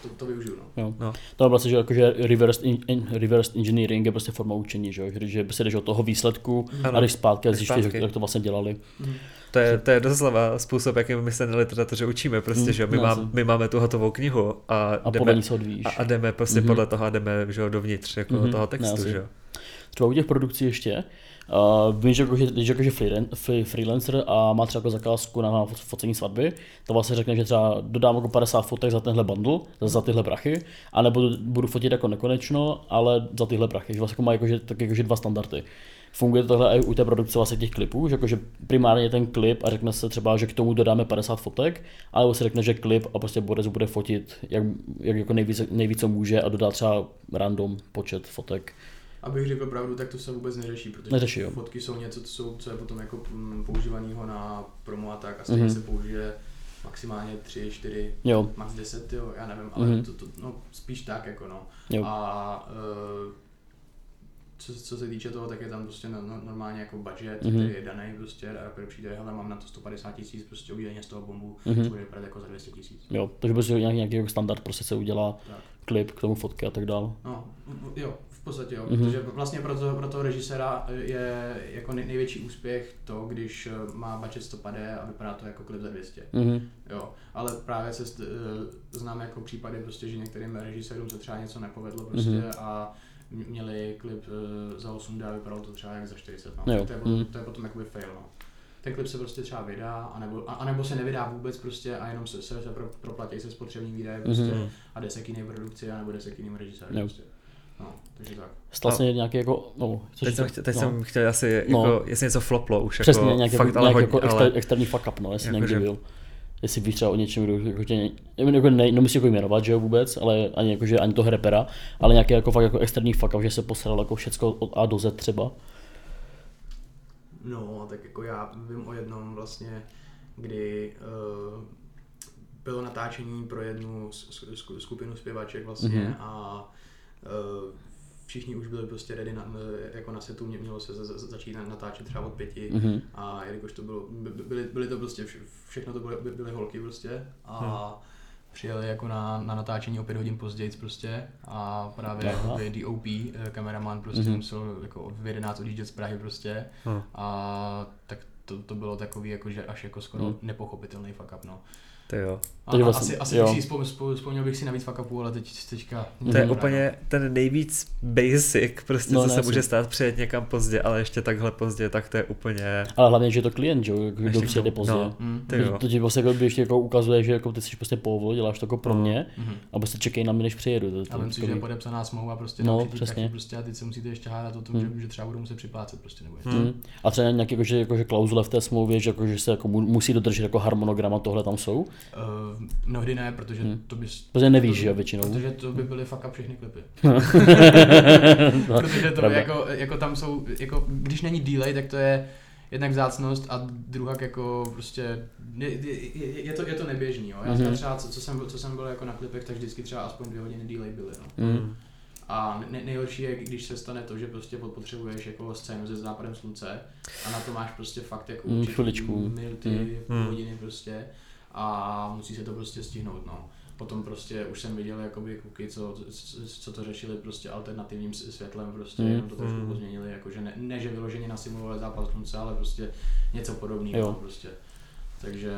to, to využiju, no. Jo. No. To je vlastně, že, jako, že reverse, in, in, reverse engineering je prostě forma učení, že, že se jdeš od toho výsledku ano. a jdeš zpátky a zjištěš, jak to vlastně dělali. Mm. To je, to je doslova způsob, jakým my se teda to, že učíme prostě, mm, že my, mám, my máme tu hotovou knihu a, a, jdeme, a, a jdeme prostě mm-hmm. podle toho a jdeme že, dovnitř jako mm-hmm. toho textu, že jo. Třeba u těch produkcí ještě, uh, vím, že když jakože freelancer a má třeba jako zakázku na focení svatby, to vlastně řekne, že třeba dodám jako padesát fotek za tenhle bundle, za tyhle prachy, anebo budu fotit jako nekonečno, ale za tyhle prachy, že vlastně jako má jakože, tak jakože dva standardy. Funguje to takhle i u té produkce vlastně těch klipů, že jakože primárně ten klip a řekne se třeba, že k tomu dodáme padesát fotek, ale se řekne, že klip a prostě Boris bude fotit jak, jak jako nejvíc, nejvíc co může a dodá třeba random počet fotek. Abych řekl pravdu, tak to se vůbec neřeší, protože neřeší, fotky jsou něco, jsou, co je potom jako používaného na promo a tak, asi mm-hmm. se použije maximálně tři, čtyři, jo. max deset, jo, já nevím, ale mm-hmm. to, to, no, spíš tak jako no. Jo. A uh, co, co se týče toho, tak je tam prostě no, normálně jako budget, mm-hmm. který je daný prostě, a když přijde, hele, mám na to sto padesát tisíc, prostě udělení z toho bombu, mm-hmm. co bude vypadat jako za dvě stě tisíc. Jo, takže prostě nějaký, nějaký standard prostě se udělá tak. Klip k tomu fotky a tak dál. No, jo, v podstatě jo, mm-hmm. protože vlastně pro toho, pro toho režiséra je jako největší úspěch to, když má budget sto padé a vypadá to jako klip za dvě stě. Mm-hmm. Jo, ale právě se st- znám jako případy prostě, že některým režisérům se třeba něco nepovedlo prostě mm-hmm. a měli klip za osm dé a vypadalo to třeba jak za čtyřicet. No. Jo. To, je potom, mm-hmm. to je potom jakoby fail. No. Ten klip se prostě třeba vydá, anebo, anebo se nevydá vůbec prostě a jenom se, se, se pro, proplatí se spotřební výdaje prostě mm-hmm. a jde se k jiné produkci, anebo jde se k jiným režisérům no. prostě. No, takže tak. Vlastně no. nějaký jako, no, což teď, jsem, chtěl, teď no. jsem chtěl asi, jako, no. jestli něco floplo už, přesně, jako nějaký, fakt, nějaký, ale hodně, jako ale... externí fuck up, no, jestli jako někdy že... byl. Jestli víš třeba o něčem, kdo jako tě, jako ne, nemusí jako jmenovat, že jo vůbec, ale ani, jako, že, ani toho repera, ale nějaký jako fakt jako externí fuck up, že se posral jako všecko od A do Z třeba. No, tak jako já vím o jednom vlastně, kdy uh, bylo natáčení pro jednu skupinu zpěvaček vlastně mm-hmm. a uh, všichni už byli prostě ready na, jako na setu, mělo se za, začít natáčet třeba od pěti mm-hmm. a jelikož to bylo, by, byly, byly to prostě, vše, všechno to byly, by, byly holky prostě a mm. přijeli jako na, na natáčení o pět hodin později prostě a právě D O P, kameraman prostě mm-hmm. musel jako v jedenáct odjíždět z Prahy prostě mm. a tak to, to bylo takový jako, že až jako skoro mm. nepochopitelný fuck up, no. To jo. A, a, asi, asi jo. Bych si vzpomněl bych si na víc fuck upů, ale teď, teďka... To je úplně ten nejvíc basic, prostě no, co ne, se může stát přijet někam pozdě, ale ještě takhle pozdě, tak to je úplně... Ale hlavně, že je to klient, že jo, kdo přijede pozdě. No, mm. To ti vlastně jako, ještě jako ukazuje, že jako, ty jsi prostě povo, děláš to jako pro mě, mm. a prostě čekej na mě, než přijedu. To, to, a vím si, že je podepsaná smlouva prostě no, na přesně. Prostě a teď se musíte ještě hádat o tom, mm. že třeba budou muset připlácet prostě nebo něco. A třeba nějaké klauzule v té smlouvě, že se musí dodržet harmonogram a tohle tam jsou. Uh, mnohdy ne, protože hmm. to by... Protože nevíš, že jo, většinou. Protože to by byly fuck up všechny klipy. Protože to jako, jako tam jsou, jako když není delay, tak to je jednak vzácnost a druhak jako prostě, je, je, je, to, je to neběžný, jo. Já hmm. třeba, co, co, jsem byl, co jsem byl jako na klipech, tak vždycky třeba aspoň dvě hodiny delay byly, no. Hmm. A nejhorší je, když se stane to, že prostě potřebuješ jako scénu se západem slunce a na to máš prostě fakt jako určitě hmm, minuty, hmm. hodiny prostě. A musí se to prostě stihnout, no. Potom prostě už jsem viděl jakoby kuky, co, co to řešili prostě alternativním světlem, prostě mm. jenom to trošku pozměnili, jakože ne, ne že vyloženě nasimulovali západ slunce, ale prostě něco podobného prostě. Takže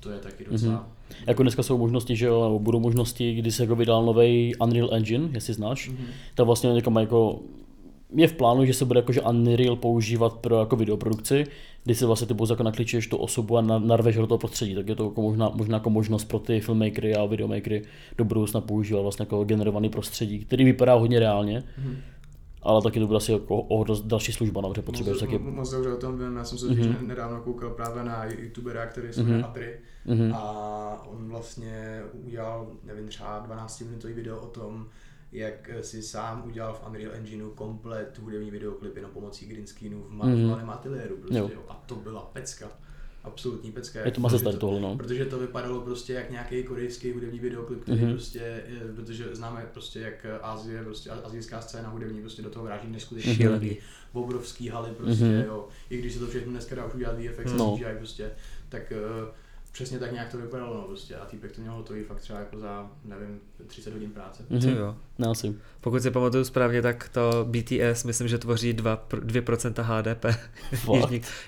to je taky docela... Mm-hmm. Jako dneska jsou možnosti, že jo, nebo budou možnosti, kdy se jako vydal nový Unreal Engine, jestli znáš, mm-hmm. tak vlastně někam jako... Je v plánu, že se bude jakože Unreal používat pro jako videoprodukci, kdy si vlastně ty pouze jako nakličuješ tu osobu a narveš do toho prostředí, tak je to jako možná, možná jako možnost pro ty filmmakery a videomakery do budoucna používat vlastně jako generovaný prostředí, který vypadá hodně reálně, hmm. ale taky to bude asi jako o dost další služba, no, protože potřebuješ taky... Moc dobře o tom vím, já jsem se mm-hmm. nedávno koukal právě na youtubera, který se jmenuje Patrik mm-hmm. a on vlastně udělal, nevím, třeba dvanáctiminutový video o tom, jak si sám udělal v Unreal Engineu komplet hudební videoklip jenom pomocí green screenu v malém mm. ateliéru prostě, jo. Jo. A to byla pecka, absolutní pecka. Je to má se tohle, no. Protože to vypadalo prostě jak nějaký korejský hudební videoklip, který mm-hmm. prostě, protože známe prostě jak Asie, prostě asijská scéna hudební prostě do toho vráží neskutečně šílený, obrovský haly prostě, mm-hmm. jo. I když se to všechno dneska dá už udělat V F X no. a C G I prostě, tak přesně tak nějak to vypadalo, no prostě a týpek to měl hotový fakt třeba jako za, nevím, třicet hodin práce. Mm-hmm. Jo. No, asi. Pokud si pamatuju správně, tak to B T S myslím, že tvoří dva, dvě procenta H D P.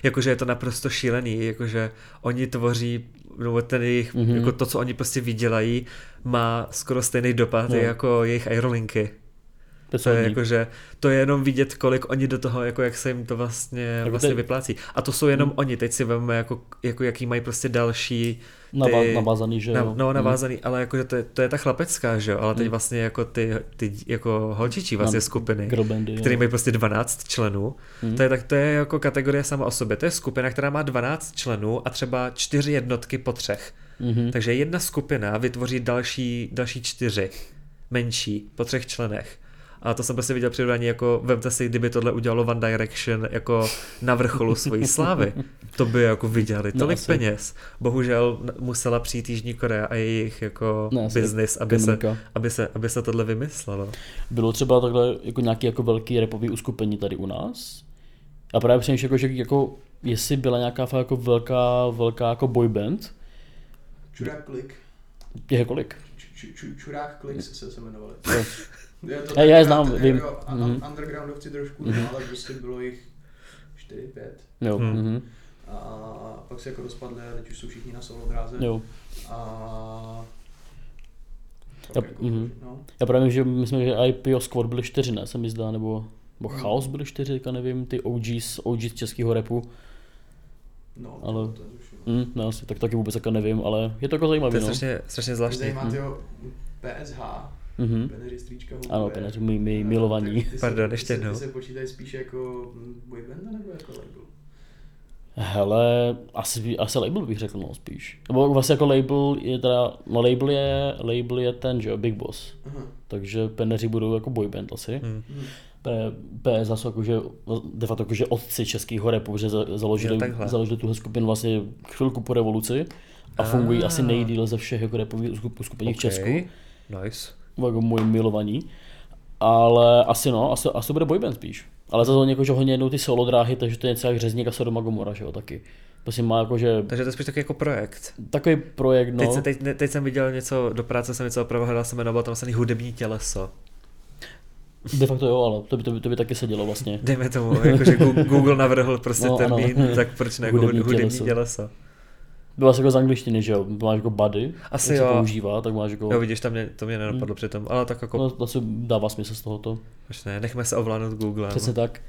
Jakože je to naprosto šílený, jakože oni tvoří, no ten jejich, mm-hmm. jako to, co oni prostě vydělají, má skoro stejný dopad no. jako jejich aerolinky. To je, jako, že to je jenom vidět, kolik oni do toho, jako jak se jim to vlastně, vlastně te... vyplácí. A to jsou jenom hmm. oni, teď si veme, jako, jako, jaký mají prostě další... Ty... Nava- navázaný, že jo? No, navázaný, hmm. ale jako, to, je, to je ta chlapecká, že jo? Ale teď hmm. vlastně jako ty, ty jako holčičí vlastně skupiny, grobandy, který mají prostě dvanáct členů. Hmm. To, je, tak, to je jako kategorie sama o sobě. To je skupina, která má dvanáct členů a třeba čtyři jednotky po třech. Hmm. Takže jedna skupina vytvoří další, další čtyři menší po třech členech. A to jsem prostě viděl přirovnání, jako vemte si, kdyby tohle udělalo One Direction jako na vrcholu svojí slávy. To by jako viděli tolik no, peněz. Bohužel musela přijít Jižní Korea a jejich jako no, biznis, aby se, aby, se, aby se tohle vymyslelo. Bylo třeba takhle jako nějaké jako velké rapové uskupení tady u nás? A právě přemýšlím, jako, že jako, jestli byla nějaká jako velká, velká jako boyband? Churaj Klik. Je kolik? Churaj Klik se se jmenovali. Je to já je znám, vím. Undergroundovci trošku, mm-hmm. ale prostě bylo jich čtyři pět. Jo. Mm-hmm. A pak se jako rozpadli, teď už jsou všichni na solo dráze. Jo. A... Já, jako, mm-hmm. no. Já právě že myslím, že I P O Squad byly čtyři, ne, se mi zdá, nebo, nebo mm. Chaos byly čtyři, nevím, ty O Gs, O Gs českého rapu. No, ale... to je zrušilo. Mm, no, tak taky vůbec jako nevím, ale je to jako zajímavé. To je no. strašně, strašně zvláštní. Zajímá tyho P S H, mm-hmm. Peneři stříčka Houpe. Ano, Peneři, my, my no, milovaní. Ty, ty Pardon, se, ještě jednou. Ty se počítají spíš jako Boy Wonder nebo jako label? Hele, asi, asi label bych řekl, no spíš. Nebo vlastně jako label je teda, no label je, label je ten, že jo, Big Boss. Aha. Takže Peneři budou jako boyband asi. Hmm. P S H jsou jakože, de facto jakože otci českého rapu, protože založili, založili tuhle skupinu vlastně chvilku po revoluci a ah. fungují asi nejdýle ze všech jako rapových skupení v okay. Česku. Nice. Jako moje milovaní. Ale asi no, asi, asi bude boyband spíš. Ale zase jako, že hodně jednou ty solo dráhy, takže to je něco jak Řezník a Sodoma Gomora, že jo, taky. Prostě má jako, že... Takže to je spíš taky jako projekt. Takový projekt, no. Teď, se, teď, teď jsem viděl něco, do práce jsem něco opravdu hledal, jsem jmenoval tam vlastně hudební těleso. De facto jo, ale to by, to by, to by taky sedělo vlastně. Dejme tomu, jakože Google navrhl prostě no, termín, ano. Tak proč ne, hudební, hudební těleso. těleso. Byla jsi jako z angličtiny, že jo? Máš jako buddy, asi jak jo. Se používá, tak máš jako... Jo vidíš, tam mě, to mě nenapadlo mm. přitom, ale tak jako... No to asi dává smysl z tohoto. Proč ne, nechme se ovládnout Googlem. Přesně tak.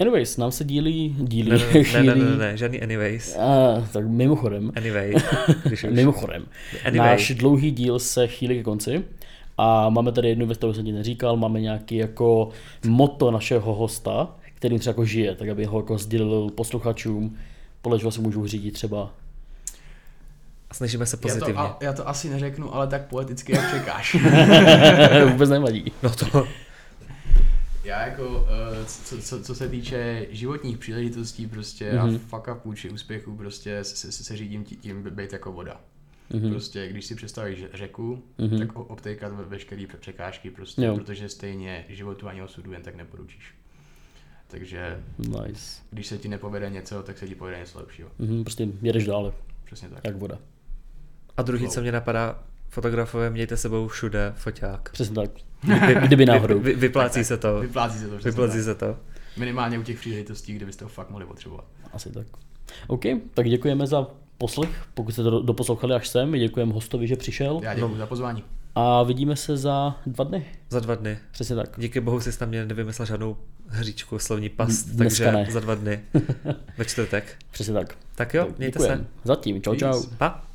Anyways, nám se dílí... dílí ne, ne, chvíli... ne, ne, ne, ne, žádný anyways. A, tak mimochodem. Anyway. mimochodem. Anyway. Náš dlouhý díl se chýlí ke konci. A máme tady jednu věc, kterou jsem ti neříkal, máme nějaký jako motto našeho hosta, kterým třeba jako žije, tak aby ho jako sdělil posluchačům, podle čeho se můžou řídit třeba. A snažíme se pozitivně. Já to, já to asi neřeknu, ale tak poeticky jak čekáš. Vůbec nevadí. No to. Já jako, co, co, co se týče životních příležitostí prostě mm-hmm. a fuck upů či úspěchů prostě se, se, se řídím tím být jako voda. Mm-hmm. Prostě když si představíš řeku, mm-hmm. tak obtékat veškeré překážky prostě, jo. Protože stejně životu ani osudu jen tak neporučíš. Takže nice. Když se ti nepovede něco, tak se ti povede něco lepšího. Mm-hmm, prostě jedeš dále. Přesně tak. Jak voda. A druhý, co mě napadá, fotografové, mějte sebou všude foťák. Přesně tak. Vy, kdyby náhodou. Vy, vy, vyplácí tak, se to. Vyplácí se to. Vyplácí se to. Minimálně u těch příležitostí, kde byste ho fakt mohli potřebovat. Asi tak. OK, tak děkujeme za poslech, pokud jste to doposlouchali až sem. Děkujeme hostovi, že přišel. Já děkuji no. za pozvání. A vidíme se za dva dny. Za dva dny. Přesně tak. Díky bohu jsi tam mě nevymyslel žádnou hříčku, slovní past, dneska takže ne. Za dva dny. Ve čtvrtek. Přesně tak. Tak jo, tak, mějte děkujem. Se. Zatím, čau čau. Pa.